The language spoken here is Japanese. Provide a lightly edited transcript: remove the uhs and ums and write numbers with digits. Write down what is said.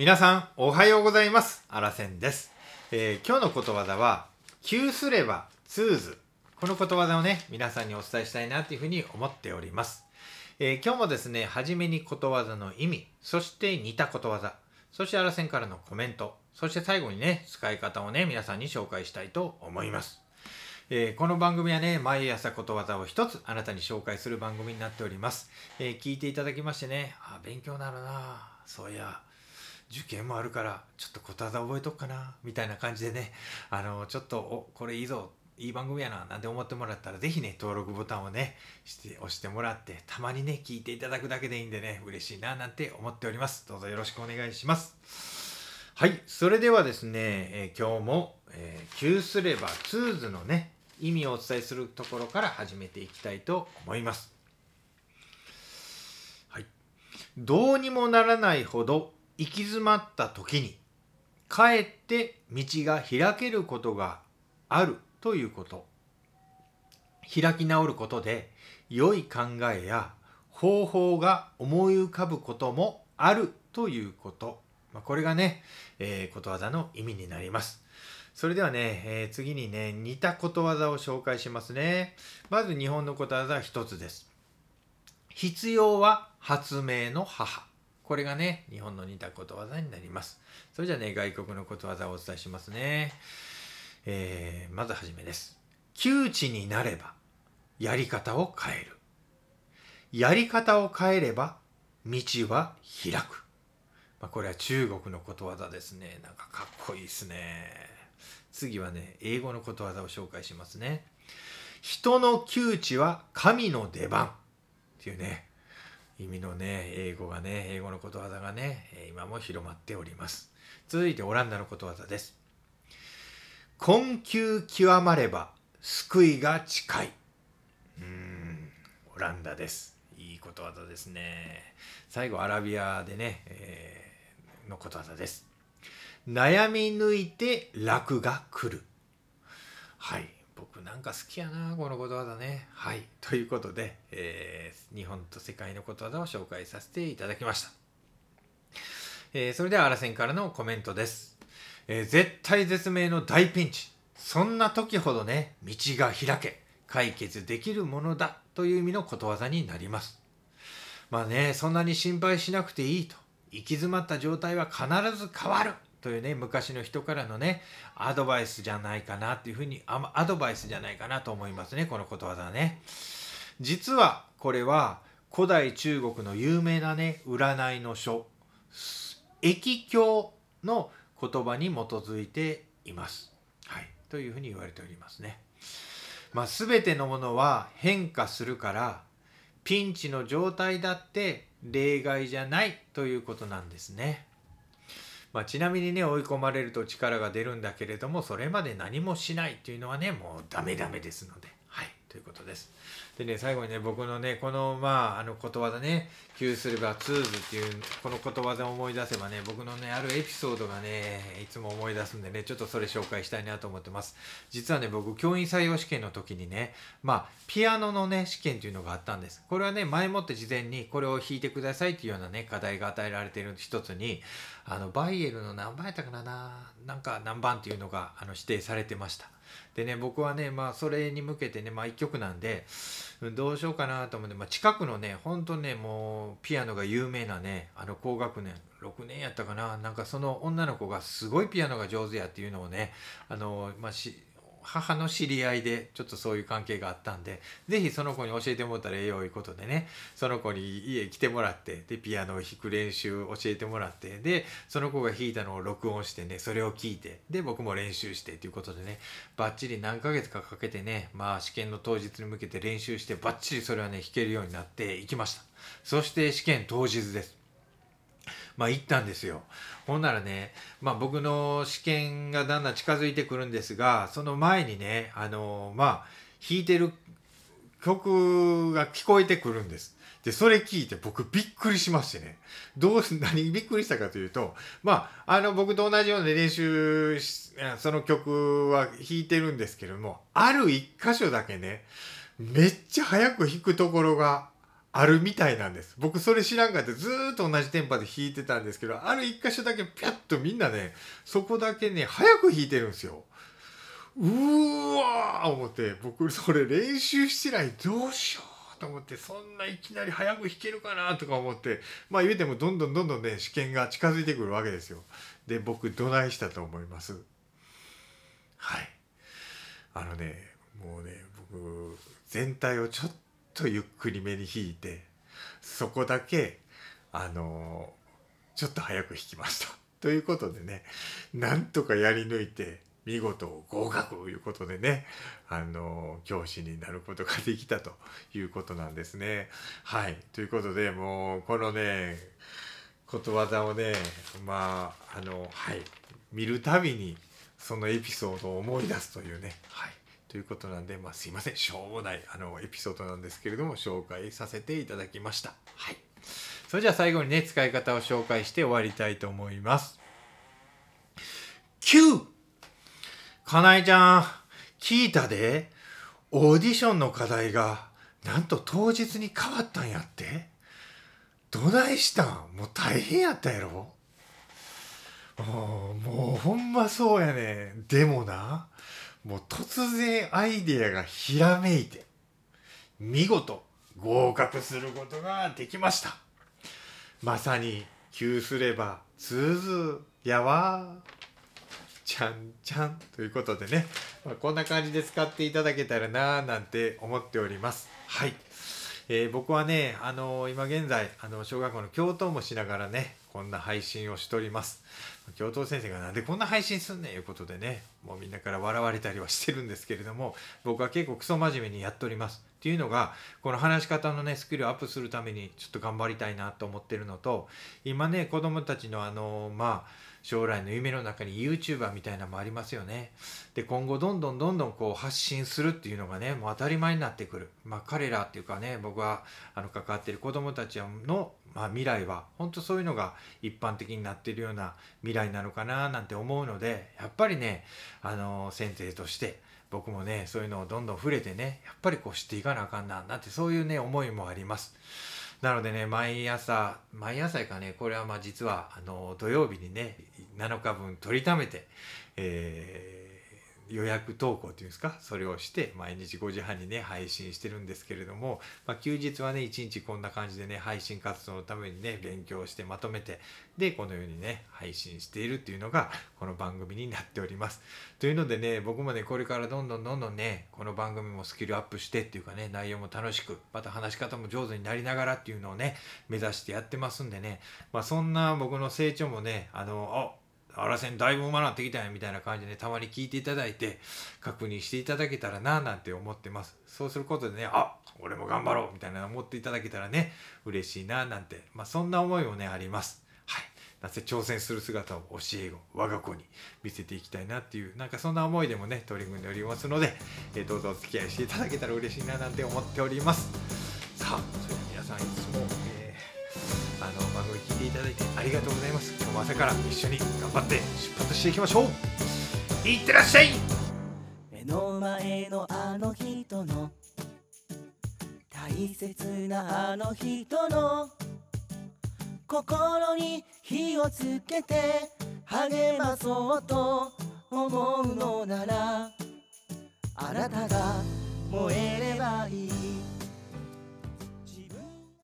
皆さんおはようございます。あらせんです。今日のことわざは窮すれば通ず、このことわざをね皆さんにお伝えしたいなというふうに思っております。今日もですね、初めにことわざの意味、そして似たことわざ、そしてあらせんからのコメント、そして最後にね使い方をね皆さんに紹介したいと思います。この番組はね、毎朝ことわざを一つあなたに紹介する番組になっております。聞いていただきましてね、勉強になるな、そういや受験もあるからちょっとことわざ覚えとくかなみたいな感じでね、ちょっとこれいいぞ、いい番組やななんて思ってもらったら、ぜひね登録ボタンをね押してもらって、たまにね聞いていただくだけでいいんでね、嬉しいななんて思っております。どうぞよろしくお願いします。はい、それではですね、今日も、窮すれば通ずのね意味をお伝えするところから始めていきたいと思います。はい、どうにもならないほど行き詰まった時に、かえって道が開けることがあるということ。開き直ることで良い考えや方法が思い浮かぶこともあるということ。これがね、ことわざの意味になります。それではね、次にね似たことわざを紹介しますね。まず日本のことわざは一つです。必要は発明の母。これがね日本の似たことわざになります。それじゃあね、外国のことわざをお伝えしますね。まずはじめです。窮地になればやり方を変える、やり方を変えれば道は開く。これは中国のことわざですね。なんかかっこいいですね。次はね、英語のことわざを紹介しますね。人の窮地は神の出番っていうね意味のね英語のことわざがね今も広まっております。続いてオランダのことわざです。困窮極まれば救いが近い。オランダです。いいことわざですね。最後アラビアでね、のことわざです。悩み抜いて楽が来る。はい、僕なんか好きやなこのことわざね。はい、ということで、日本と世界のことわざを紹介させていただきました。それではあらせんからのコメントです。絶体絶命の大ピンチ、そんな時ほどね道が開け解決できるものだという意味のことわざになります。そんなに心配しなくていいと、行き詰まった状態は必ず変わるというね昔の人からのねアドバイスじゃないかなと思いますね、このことわざはね。実はこれは古代中国の有名なね占いの書易経の言葉に基づいています。はい、というふうに言われておりますね。全てのものは変化するから、ピンチの状態だって例外じゃないということなんですね。ちなみにね、追い込まれると力が出るんだけれども、それまで何もしないというのはねもうダメですので、はい、ということです。でね、最後にね僕のねこのことわざね、窮すれば通ずっていうこのことわざを思い出せばね、僕のねあるエピソードがねいつも思い出すんでね、ちょっとそれ紹介したいなと思ってます。実はね僕教員採用試験の時にねピアノのね試験というのがあったんです。これはね前もって事前にこれを弾いてくださいっていうようなね課題が与えられている一つに、バイエルの何番やったかな、なんか何番っていうのが指定されてました。でね、僕はねそれに向けてね一曲なんでどうしようかなと思って、近くのね本当ねもうピアノが有名なね高学年6年やったかな、なんかその女の子がすごいピアノが上手やっていうのをね母の知り合いでちょっとそういう関係があったんで、ぜひその子に教えてもらったらええよいうことでね、その子に家来てもらって、でピアノを弾く練習を教えてもらって、でその子が弾いたのを録音してね、それを聞いて、で僕も練習してということでね、バッチリ何ヶ月かかけてね試験の当日に向けて練習して、バッチリそれはね弾けるようになっていきました。そして試験当日です。行ったんですよ。ほんならね、僕の試験がだんだん近づいてくるんですが、その前にね弾いてる曲が聞こえてくるんです。でそれ聞いて僕びっくりしましてね、何びっくりしたかというと、僕と同じような練習その曲は弾いてるんですけれども、ある一箇所だけねめっちゃ早く弾くところがあるみたいなんです。僕それ知らんかってずーっと同じテンパで弾いてたんですけど、ある一箇所だけピャッとみんなね、そこだけね早く弾いてるんですよ。うーわー思って、僕それ練習してない、どうしようと思って、そんないきなり早く弾けるかなとか思って、まあ言うてもどんどんどんどんね試験が近づいてくるわけですよ。で僕どないしたと思います？はい、あのね、もうね、僕全体をちょっとゆっくりめに弾いて、そこだけちょっと早く弾きましたということでね、なんとかやり抜いて見事合格ということでね、教師になることができたということなんですね。はい、ということで、もうこのねことわざをね、まあはい、見るたびにそのエピソードを思い出すというね、はい、ということなんで、まあ、すいません、しょうもないエピソードなんですけれども紹介させていただきました。はい、それじゃあ最後にね使い方を紹介して終わりたいと思います。9!かなえちゃん、聞いたで。オーディションの課題がなんと当日に変わったんやって。どないしたん？もう大変やったやろ。もうほんまそうやね。でもな、もう突然アイデアがひらめいて見事合格することができました。まさに窮すれば通ずやわちゃんちゃんということでね、まあ、こんな感じで使っていただけたらなぁなんて思っております。はい、僕はね、今現在小学校の教頭もしながらねこんな配信をしております。教頭先生がなんでこんな配信すんねんいうことでね、もうみんなから笑われたりはしてるんですけれども、僕は結構クソ真面目にやっております。っていうのが、この話し方のねスキルをアップするためにちょっと頑張りたいなと思ってるのと、今ね子どもたちのまあ将来の夢の中に YouTuber みたいなのもありますよね。で今後どんどんどんどんこう発信するっていうのがねもう当たり前になってくる。まあ彼らっていうかね、僕は関わってる子どもたちの、まあ、未来は本当そういうのが一般的になっているような未来なのかななんて思うので、やっぱりね先生として僕もねそういうのをどんどん触れてね、やっぱりこう知っていかなあかんななんて、そういうね思いもあります。なのでね、毎朝かね、これはまあ実は土曜日にね7日分取りためて、予約投稿っていうんですか、それをして毎日5時半にね配信してるんですけれども、まあ、休日はね1日こんな感じでね配信活動のためにね勉強してまとめて、でこのようにね配信しているっていうのがこの番組になっております。というのでね、僕もねこれからどんどんねこの番組もスキルアップしてっていうかね、内容も楽しく、また話し方も上手になりながらっていうのをね目指してやってますんでね、まあそんな僕の成長もねあらせんだいぶうまなってきたやみたいな感じで、ね、たまに聞いていただいて確認していただけたらななんて思ってます。そうすることでね、俺も頑張ろうみたいな思っていただけたらね嬉しいななんて、まあそんな思いもねあります。はい、なぜ挑戦する姿を教え子我が子に見せていきたいなっていう、なんかそんな思いでもね取り組んでおりますので、どうぞお付き合いしていただけたら嬉しいななんて思っております。さあ、それでは皆さんいつも、番組聞いていただいてありがとうございます。今日も朝から一緒に頑張って出発していきましょう。いってらっしゃい。目の前のあの人の大切なあの人の心に火をつけて励まそうと思うのなら、あなたが燃えればいい。